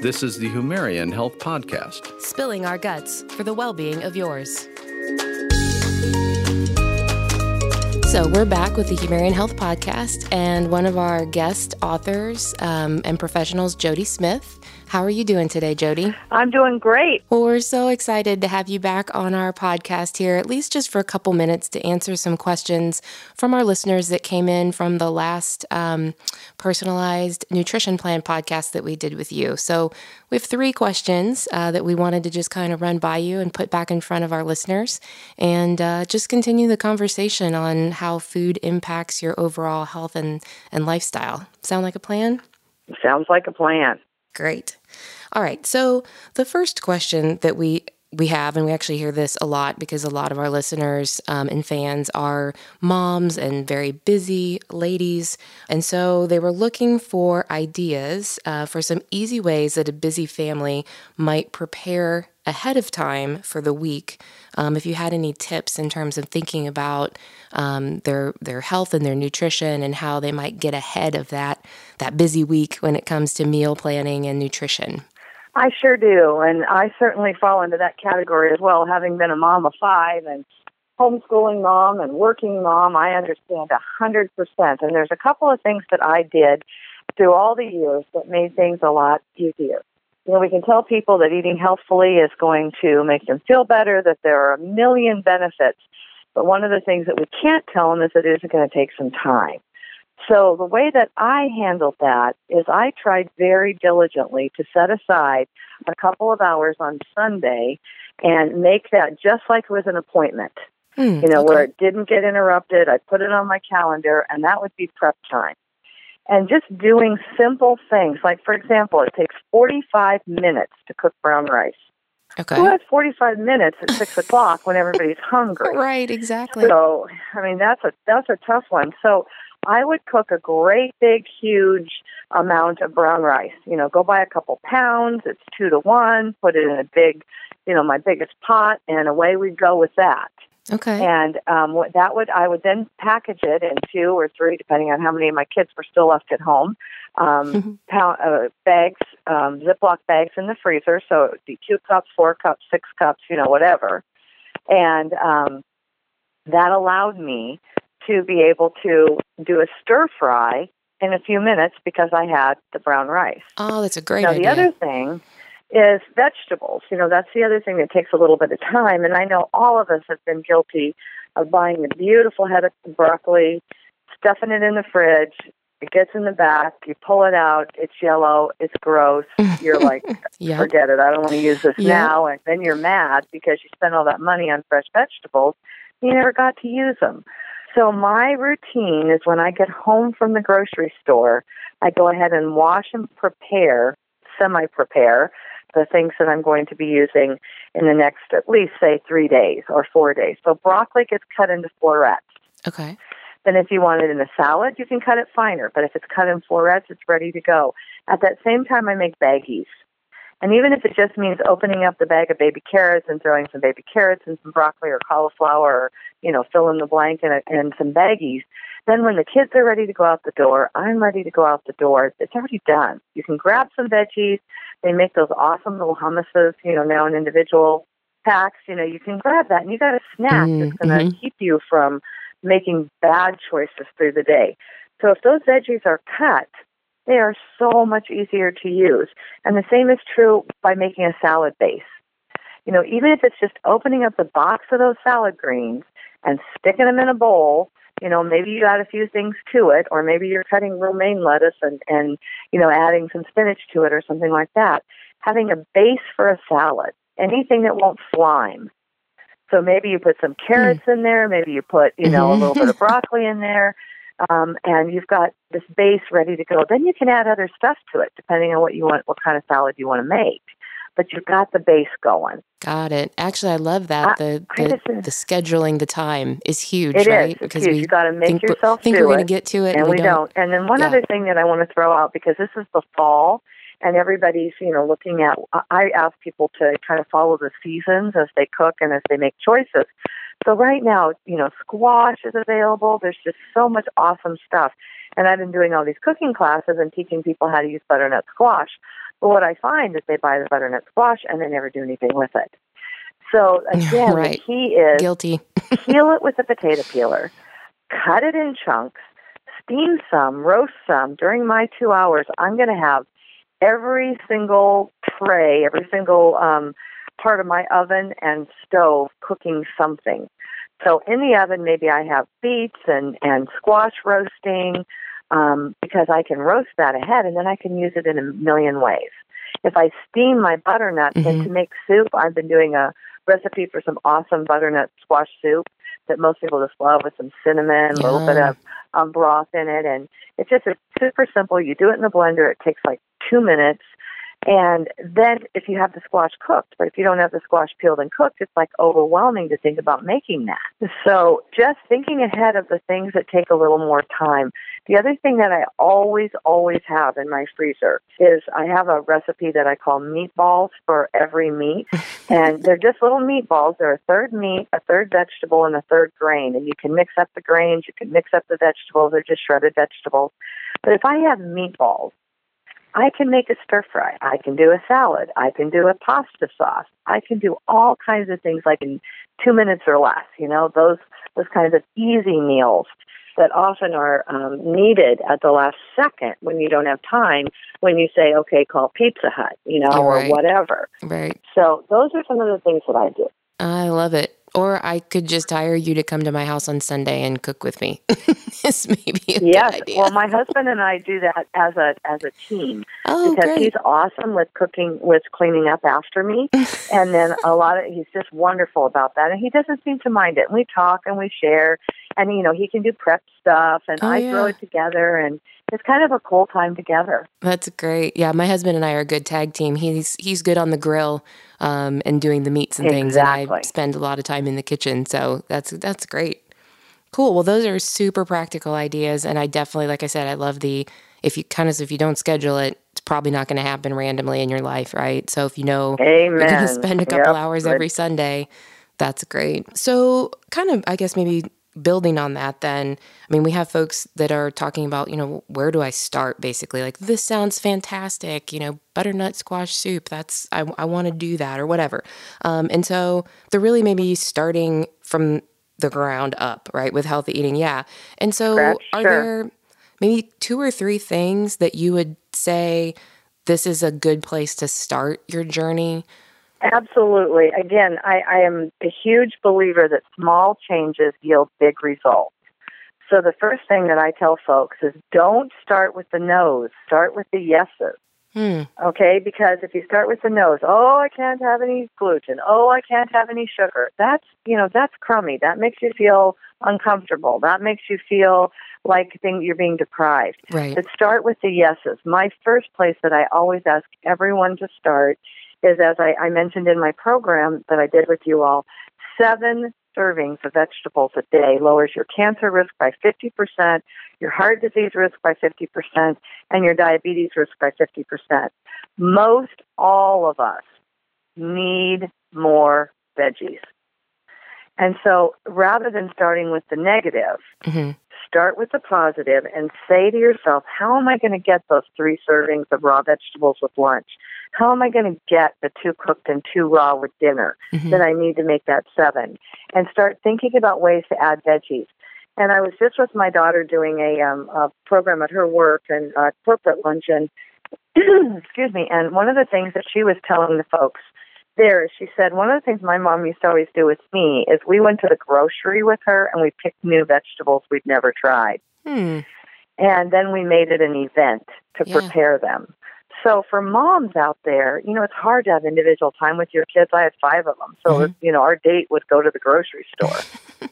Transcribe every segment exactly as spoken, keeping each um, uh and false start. This is the Humarian Health Podcast. Spilling our guts for the well-being of yours. So we're back with the Humarian Health Podcast, and one of our guest authors um, and professionals, Jody Smith. How are you doing today, Jody? I'm doing great. Well, we're so excited to have you back on our podcast here, at least just for a couple minutes to answer some questions from our listeners that came in from the last um, personalized nutrition plan podcast that we did with you. So we have three questions uh, that we wanted to just kind of run by you and put back in front of our listeners and uh, just continue the conversation on how food impacts your overall health and, and lifestyle. Sound like a plan? Sounds like a plan. Great. All right. So the first question that we we have, and we actually hear this a lot because a lot of our listeners um, and fans are moms and very busy ladies. And so they were looking for ideas uh, for some easy ways that a busy family might prepare ahead of time for the week. Um, if you had any tips in terms of thinking about um, their their health and their nutrition and how they might get ahead of that that busy week when it comes to meal planning and nutrition. I sure do, and I certainly fall into that category as well. Having been a mom of five and homeschooling mom and working mom, I understand one hundred percent. And there's a couple of things that I did through all the years that made things a lot easier. You know, we can tell people that eating healthfully is going to make them feel better, that there are a million benefits. But one of the things that we can't tell them is that it is going to take some time. So the way that I handled that is I tried very diligently to set aside a couple of hours on Sunday and make that just like it was an appointment, mm, you know, okay. where it didn't get interrupted. I put it on my calendar, and that would be prep time. And just doing simple things, like, for example, it takes forty-five minutes to cook brown rice. Okay. Who has forty-five minutes at six o'clock when everybody's hungry? Right, exactly. So, I mean, that's a that's a tough one. So I would cook a great big, huge amount of brown rice. You know, go buy a couple pounds. It's two to one. Put it in a big, you know, my biggest pot, and away we go with that. Okay. And um, what that would, I would then package it in two or three, depending on how many of my kids were still left at home, um, pound, uh, bags, um, Ziploc bags in the freezer. So it would be two cups, four cups, six cups, you know, whatever. And um, that allowed me to be able to do a stir fry in a few minutes because I had the brown rice. Oh, that's a great idea. Now, the other thing is vegetables. You know, that's the other thing that takes a little bit of time. And I know all of us have been guilty of buying a beautiful head of broccoli, stuffing it in the fridge, it gets in the back, you pull it out, it's yellow, it's gross, you're like, yep. forget it, I don't want to use this yep. now. And then you're mad because you spent all that money on fresh vegetables, you never got to use them. So my routine is when I get home from the grocery store, I go ahead and wash and prepare, semi-prepare, the things that I'm going to be using in the next, at least, say, three days or four days. So broccoli gets cut into florets. Okay. Then if you want it in a salad, you can cut it finer. But if it's cut in florets, it's ready to go. At that same time, I make baggies. And even if it just means opening up the bag of baby carrots and throwing some baby carrots and some broccoli or cauliflower or, you know, fill in the blank and, and some baggies, then when the kids are ready to go out the door, I'm ready to go out the door, it's already done. You can grab some veggies. They make those awesome little hummuses, you know, now in individual packs. You know, you can grab that, and you got a snack mm-hmm. that's going to mm-hmm. keep you from making bad choices through the day. So if those veggies are cut, they are so much easier to use. And the same is true by making a salad base. You know, even if it's just opening up the box of those salad greens and sticking them in a bowl, you know, maybe you add a few things to it, or maybe you're cutting romaine lettuce and, and, you know, adding some spinach to it or something like that. Having a base for a salad, anything that won't slime. So maybe you put some carrots mm. in there, maybe you put, you know, a little bit of broccoli in there. Um, and you've got this base ready to go. Then you can add other stuff to it, depending on what you want, what kind of salad you want to make. But you've got the base going. Got it. Actually, I love that. I, the the, just, the scheduling, the time is huge, it right? Is. Because huge. We You've got to make think, yourself think do we're going to get to it, and, and we, we don't. don't. And then one yeah. other thing that I want to throw out, because this is the fall, and everybody's, you know, looking at, I ask people to kind of follow the seasons as they cook and as they make choices. So right now, you know, squash is available. There's just so much awesome stuff. And I've been doing all these cooking classes and teaching people how to use butternut squash. But what I find is they buy the butternut squash and they never do anything with it. So again, right. the key is guilty. Peel it with a potato peeler, cut it in chunks, steam some, roast some. During my two hours, I'm going to have every single tray, every single um, part of my oven and stove cooking something. So in the oven, maybe I have beets and, and squash roasting um, because I can roast that ahead, and then I can use it in a million ways. If I steam my butternut mm-hmm. and to make soup, I've been doing a recipe for some awesome butternut squash soup that most people just love with some cinnamon, a yeah. little bit of um, broth in it. And it's just it's super simple. You do it in the blender. It takes like two minutes. And then if you have the squash cooked, but if you don't have the squash peeled and cooked, it's like overwhelming to think about making that. So just thinking ahead of the things that take a little more time. The other thing that I always, always have in my freezer is I have a recipe that I call meatballs for every meat. And they're just little meatballs. They're a third meat, a third vegetable, and a third grain. And you can mix up the grains. You can mix up the vegetables. They're just shredded vegetables. But if I have meatballs, I can make a stir fry. I can do a salad. I can do a pasta sauce. I can do all kinds of things like in two minutes or less. You know, those those kinds of easy meals that often are um, needed at the last second when you don't have time, when you say, okay, call Pizza Hut, you know, oh, right. or whatever. Right. So those are some of the things that I do. I love it. Or I could just hire you to come to my house on Sunday and cook with me. This may be a yes. good idea. Well, my husband and I do that as a as a team oh, because great. He's awesome with cooking, with cleaning up after me, and then a lot of he's just wonderful about that, and he doesn't seem to mind it. And we talk and we share, and you know he can do prep stuff, and oh, I yeah. throw it together, and it's kind of a cool time together. That's great. Yeah, my husband and I are a good tag team. He's he's good on the grill. Um, and doing the meats and things. Exactly. And I spend a lot of time in the kitchen. So that's that's great. Cool. Well, those are super practical ideas. And I definitely, like I said, I love the, if you kind of, if you don't schedule it, it's probably not going to happen randomly in your life, right? So if you know Amen. You're going to spend a couple yep. hours every Sunday, that's great. So kind of, I guess maybe building on that then, I mean, we have folks that are talking about, you know, where do I start basically? Like, this sounds fantastic, you know, butternut squash soup, that's, I, I want to do that or whatever. Um, and so they're really maybe starting from the ground up, right, with healthy eating. Yeah. And so Correct. Are sure. there maybe two or three things that you would say this is a good place to start your journey? Absolutely. Again, I, I am a huge believer that small changes yield big results. So the first thing that I tell folks is don't start with the no's, start with the yeses. Hmm. Okay? Because if you start with the no's, oh, I can't have any gluten, oh, I can't have any sugar, that's, you know, that's crummy. That makes you feel uncomfortable. That makes you feel like thing, you're being deprived. Right. But start with the yeses. My first place that I always ask everyone to start is, as I, I mentioned in my program that I did with you all, seven servings of vegetables a day lowers your cancer risk by fifty percent, your heart disease risk by fifty percent, and your diabetes risk by fifty percent. Most all of us need more veggies. And so rather than starting with the negative, mm-hmm. start with the positive and say to yourself, how am I going to get those three servings of raw vegetables with lunch? How am I going to get the two cooked and two raw with dinner mm-hmm. that I need to make that seven? And start thinking about ways to add veggies. And I was just with my daughter doing a, um, a program at her work and a corporate luncheon. Excuse me. And one of the things that she was telling the folks there is she said, one of the things my mom used to always do with me is we went to the grocery with her and we picked new vegetables we'd never tried. Hmm. And then we made it an event to yeah. prepare them. So for moms out there, you know, it's hard to have individual time with your kids. I had five of them. So, mm-hmm. you know, our date would go to the grocery store.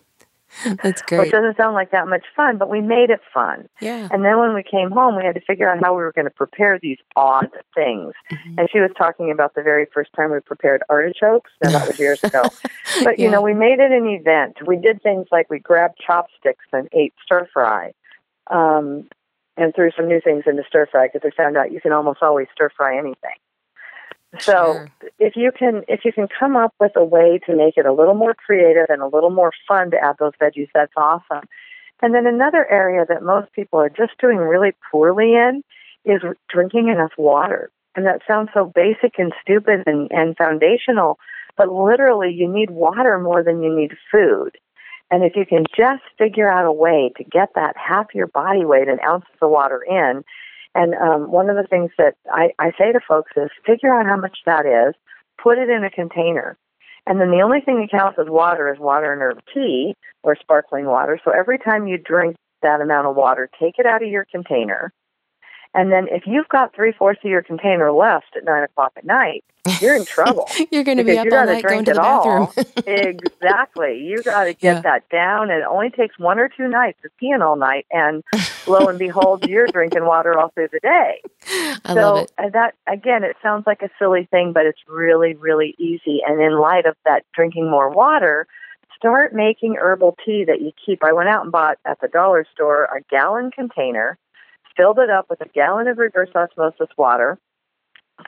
That's great. Which doesn't sound like that much fun, but we made it fun. Yeah. And then when we came home, we had to figure out how we were going to prepare these odd things. Mm-hmm. And she was talking about the very first time we prepared artichokes. Now, that was years ago. But, yeah. you know, we made it an event. We did things like we grabbed chopsticks and ate stir-fry. Um and threw some new things into stir-fry because I found out you can almost always stir-fry anything. So sure. if you can if you can come up with a way to make it a little more creative and a little more fun to add those veggies, that's awesome. And then another area that most people are just doing really poorly in is drinking enough water. And that sounds so basic and stupid and, and foundational, but literally you need water more than you need food. And if you can just figure out a way to get that half your body weight, an ounce of the water in, and um, one of the things that I, I say to folks is figure out how much that is, put it in a container. And then the only thing that counts as water is water in herb tea or sparkling water. So every time you drink that amount of water, take it out of your container. And then if you've got three-fourths of your container left at nine o'clock at night, you're in trouble. You're going to be up all night going to the bathroom. Exactly. You got to get yeah. that down. And it only takes one or two nights of peeing all night. And lo and behold, you're drinking water all through the day. I so love it. And that, again, it sounds like a silly thing, but it's really, really easy. And in light of that drinking more water, start making herbal tea that you keep. I went out and bought at the dollar store a gallon container, filled it up with a gallon of reverse osmosis water,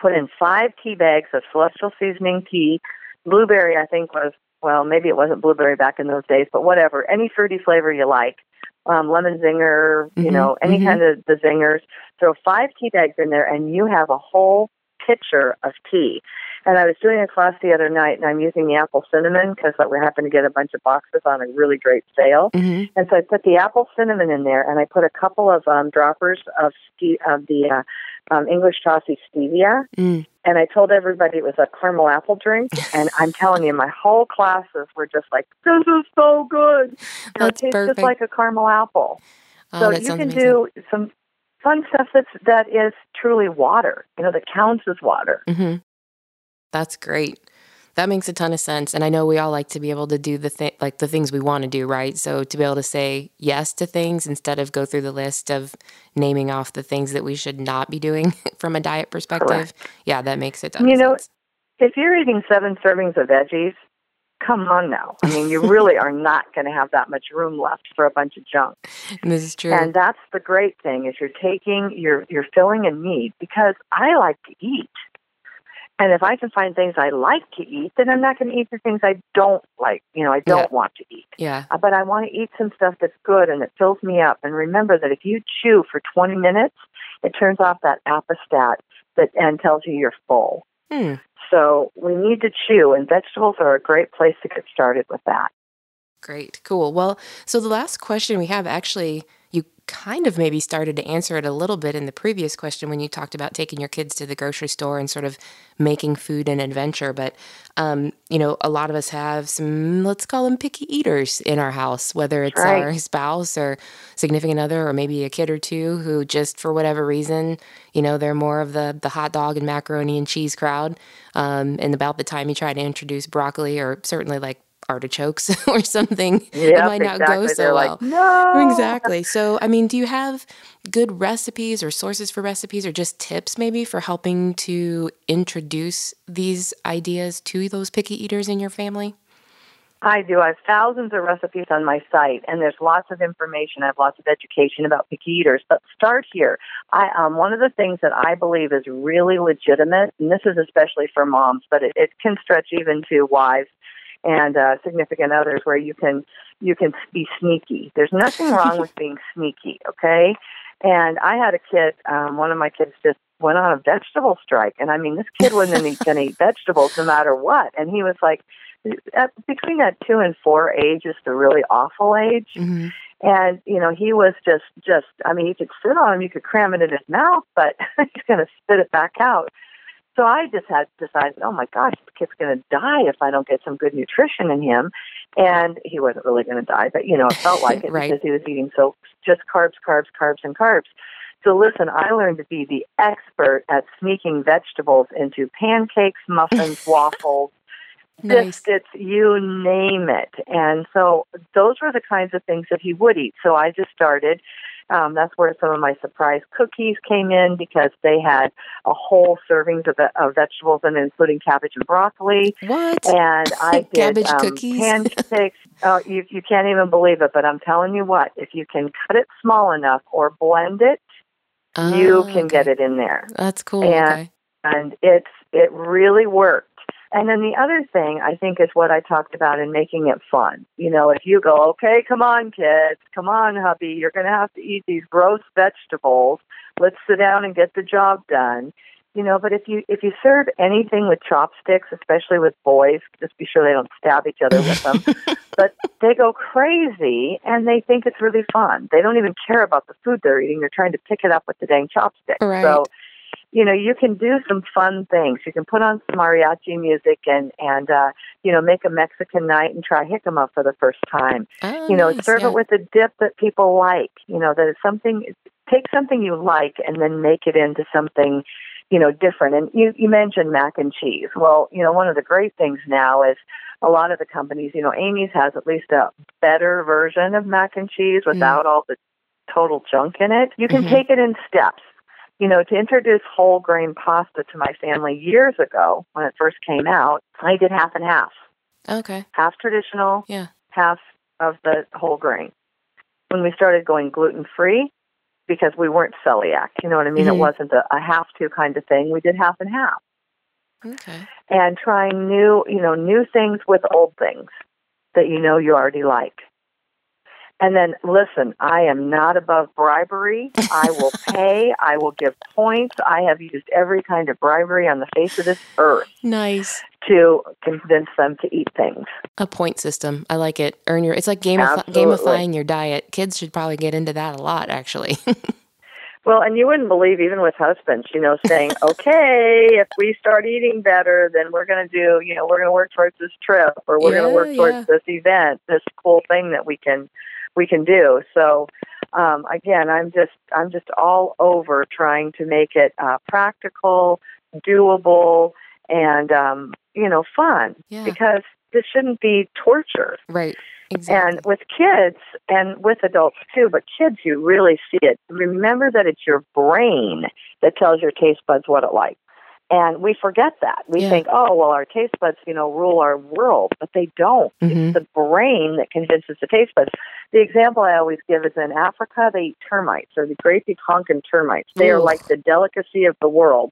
put in five tea bags of Celestial Seasoning tea, blueberry I think was, well, maybe it wasn't blueberry back in those days, but whatever, any fruity flavor you like, um, lemon zinger, mm-hmm, you know, any mm-hmm. kind of the zingers. Throw five tea bags in there and you have a whole pitcher of tea. And I was doing a class the other night, and I'm using the apple cinnamon because we happened to get a bunch of boxes on a really great sale. Mm-hmm. And so I put the apple cinnamon in there, and I put a couple of um, droppers of sti- of the uh, um, English tossy stevia. Mm. And I told everybody it was a caramel apple drink. And I'm telling you, my whole classes were just like, this is so good. And oh, it tastes perfect. Just like a caramel apple. Oh, so you can amazing. do some fun stuff that's, that is truly water, you know, that counts as water. Mm-hmm. That's great. That makes a ton of sense. And I know we all like to be able to do the thi- like the things we want to do, right? So to be able to say yes to things instead of go through the list of naming off the things that we should not be doing from a diet perspective. Correct. Yeah, that makes a ton you of know, sense. If you're eating seven servings of veggies, come on now. I mean, you really are not going to have that much room left for a bunch of junk. And this is true. And that's the great thing is you're taking, you're, you're filling a need because I like to eat. And if I can find things I like to eat, then I'm not going to eat the things I don't like, you know, I don't yeah. want to eat. Yeah. But I want to eat some stuff that's good and that fills me up. And remember that if you chew for twenty minutes, it turns off that apostat that and tells you you're full. Hmm. So we need to chew, and vegetables are a great place to get started with that. Great. Cool. Well, so the last question we have actually, you kind of maybe started to answer it a little bit in the previous question when you talked about taking your kids to the grocery store and sort of making food an adventure. But, um, you know, a lot of us have some, let's call them picky eaters in our house, whether it's right. our spouse or significant other or maybe a kid or two who just for whatever reason, you know, they're more of the, the hot dog and macaroni and cheese crowd. Um, and about the time you try to introduce broccoli or certainly like artichokes or something yep, it might not exactly. go so They're well like, no! exactly so I mean, do you have good recipes or sources for recipes or just tips maybe for helping to introduce these ideas to those picky eaters in your family? I do. I have thousands of recipes on my site, and there's lots of information. I have lots of education about picky eaters, but start here. I, um, one of the things that I believe is really legitimate, and this is especially for moms, but it, it can stretch even to wives and uh, significant others, where you can you can be sneaky. There's nothing wrong with being sneaky, okay? And I had a kid, um, one of my kids just went on a vegetable strike, and I mean, this kid wasn't going to eat vegetables no matter what. And he was like, at, between that two and four age is the really awful age. Mm-hmm. And, you know, he was just, just, I mean, you could sit on him, you could cram it in his mouth, but he's going to spit it back out. So I just had decided, oh my gosh, the kid's going to die if I don't get some good nutrition in him. And he wasn't really going to die, but, you know, it felt like it right. because he was eating so just carbs, carbs, carbs, and carbs. So listen, I learned to be the expert at sneaking vegetables into pancakes, muffins, waffles, nice. biscuits, you name it. And so those were the kinds of things that he would eat. So I just started. Um, that's where some of my surprise cookies came in because they had a whole serving of, of vegetables and including cabbage and broccoli. What? And I did cabbage um, cookies, pancakes. oh, you you can't even believe it, but I'm telling you what, if you can cut it small enough or blend it, oh, you can okay. get it in there. That's cool. And, okay. and it's it really worked. And then the other thing I think is what I talked about in making it fun. You know, if you go, okay, come on, kids, come on, hubby, you're going to have to eat these gross vegetables. Let's sit down and get the job done. You know, but if you if you serve anything with chopsticks, especially with boys, just be sure they don't stab each other with them. But they go crazy, and they think it's really fun. They don't even care about the food they're eating. They're trying to pick it up with the dang chopsticks. Right. So, you know, you can do some fun things. You can put on some mariachi music and, and uh, you know, make a Mexican night and try jicama for the first time. Oh, you know, nice. serve yeah. it with a dip that people like. You know, that it's something. Take something you like and then make it into something, you know, different. And you, you mentioned mac and cheese. Well, you know, one of the great things now is a lot of the companies, you know, Amy's has at least a better version of mac and cheese without mm. all the total junk in it. You can mm-hmm. take it in steps. You know, to introduce whole grain pasta to my family years ago when it first came out, I did half and half. Okay. Half traditional, yeah. half of the whole grain. When we started going gluten-free, because we weren't celiac, you know what I mean? Mm-hmm. It wasn't a, a have-to kind of thing. We did half and half. Okay. And trying new, you know, new things with old things that you know you already like. And then, listen, I am not above bribery. I will pay. I will give points. I have used every kind of bribery on the face of this earth. Nice. To convince them to eat things. A point system. I like it. Earn your. It's like gamif- gamifying your diet. Kids should probably get into that a lot, actually. Well, and you wouldn't believe, even with husbands, you know, saying, okay, if we start eating better, then we're going to do, you know, we're going to work towards this trip, or we're yeah, going to work towards yeah. this event, this cool thing that we can we can do. So, um, again, I'm just I'm just all over trying to make it uh, practical, doable, and, um, you know, fun, yeah. because this shouldn't be torture. Right. Exactly. And with kids, and with adults too, but kids, you really see it. Remember that it's your brain that tells your taste buds what it likes. And we forget that. We yeah. think, oh, well, our taste buds, you know, rule our world, but they don't. Mm-hmm. It's the brain that convinces the taste buds. The example I always give is in Africa, they eat termites, or the great big honkin' termites. They Ooh. Are like the delicacy of the world.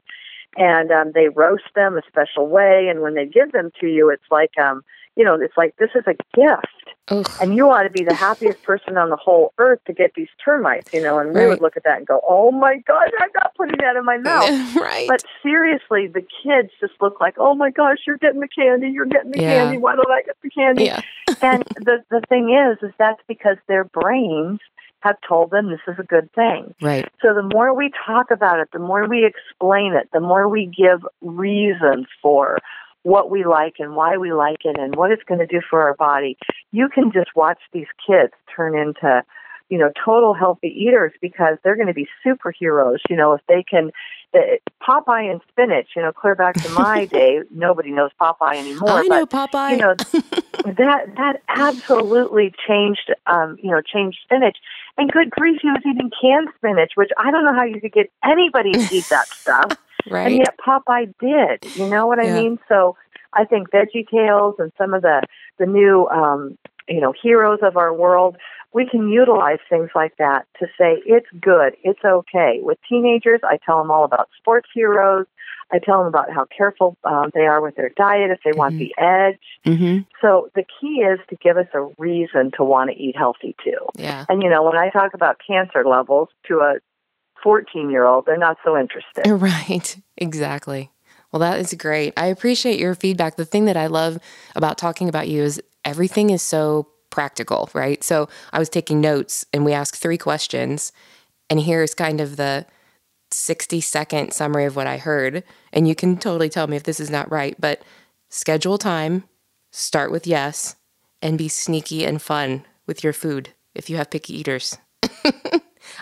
And um, they roast them a special way, and when they give them to you, it's like, um, you know, it's like, this is a gift. Ugh. And you ought to be the happiest person on the whole earth to get these termites, you know, and we right. would look at that and go, oh my God, I'm not putting that in my mouth. Right. But seriously, the kids just look like, oh my gosh, you're getting the candy, you're getting the yeah. candy, why don't I get the candy? Yeah. And the, the thing is, is that's because their brains have told them this is a good thing. Right. So the more we talk about it, the more we explain it, the more we give reasons for what we like and why we like it and what it's going to do for our body, you can just watch these kids turn into, you know, total healthy eaters, because they're going to be superheroes. You know, if they can, the, Popeye and spinach, you know, clear back to my day, nobody knows Popeye anymore. I but, know Popeye. You know, that, that absolutely changed, um, you know, changed spinach. And good grief, he was eating canned spinach, which I don't know how you could get anybody to eat that stuff. Right. And yet Popeye did, you know what yeah. I mean? So I think VeggieTales and some of the, the new, um, you know, heroes of our world, we can utilize things like that to say it's good, it's okay. With teenagers, I tell them all about sports heroes. I tell them about how careful um, they are with their diet if they mm-hmm. want the edge. Mm-hmm. So the key is to give us a reason to want to eat healthy too. Yeah. And, you know, when I talk about cancer levels to a fourteen-year-old, they're not so interested. Right, exactly. Well, that is great. I appreciate your feedback. The thing that I love about talking about you is everything is so practical, right? So I was taking notes, and we asked three questions, and here's kind of the sixty-second summary of what I heard, and you can totally tell me if this is not right, but schedule time, start with yes, and be sneaky and fun with your food if you have picky eaters.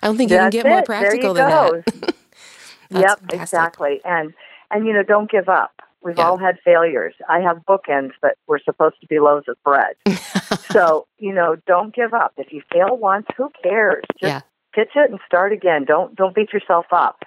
I don't think That's you can get it. more practical than that. Yep, fantastic. Exactly. And, and, you know, don't give up. We've yeah. all had failures. I have bookends that were supposed to be loaves of bread. So, you know, don't give up. If you fail once, who cares? Just yeah. pitch it and start again. Don't don't beat yourself up.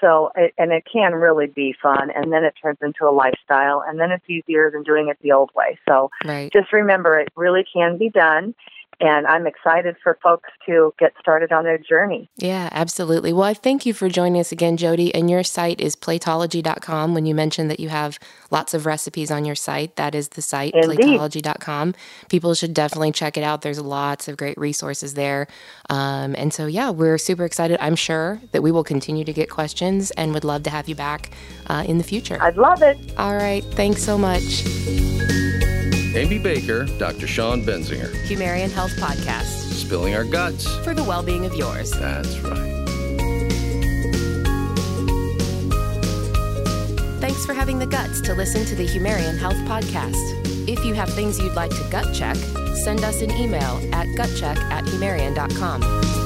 So, and it can really be fun, and then it turns into a lifestyle, and then it's easier than doing it the old way. So right. just remember, it really can be done. And I'm excited for folks to get started on their journey. Yeah, absolutely. Well, I thank you for joining us again, Jody. And your site is platology dot com. When you mentioned that you have lots of recipes on your site, that is the site, Indeed. platology dot com. People should definitely check it out. There's lots of great resources there. Um, and so, yeah, we're super excited. I'm sure that we will continue to get questions and would love to have you back uh, in the future. I'd love it. All right. Thanks so much. Amy Baker, Doctor Sean Benzinger. Humarian Health Podcast. Spilling our guts. For the well-being of yours. That's right. Thanks for having the guts to listen to the Humarian Health Podcast. If you have things you'd like to gut check, send us an email at gut check at humarian dot com.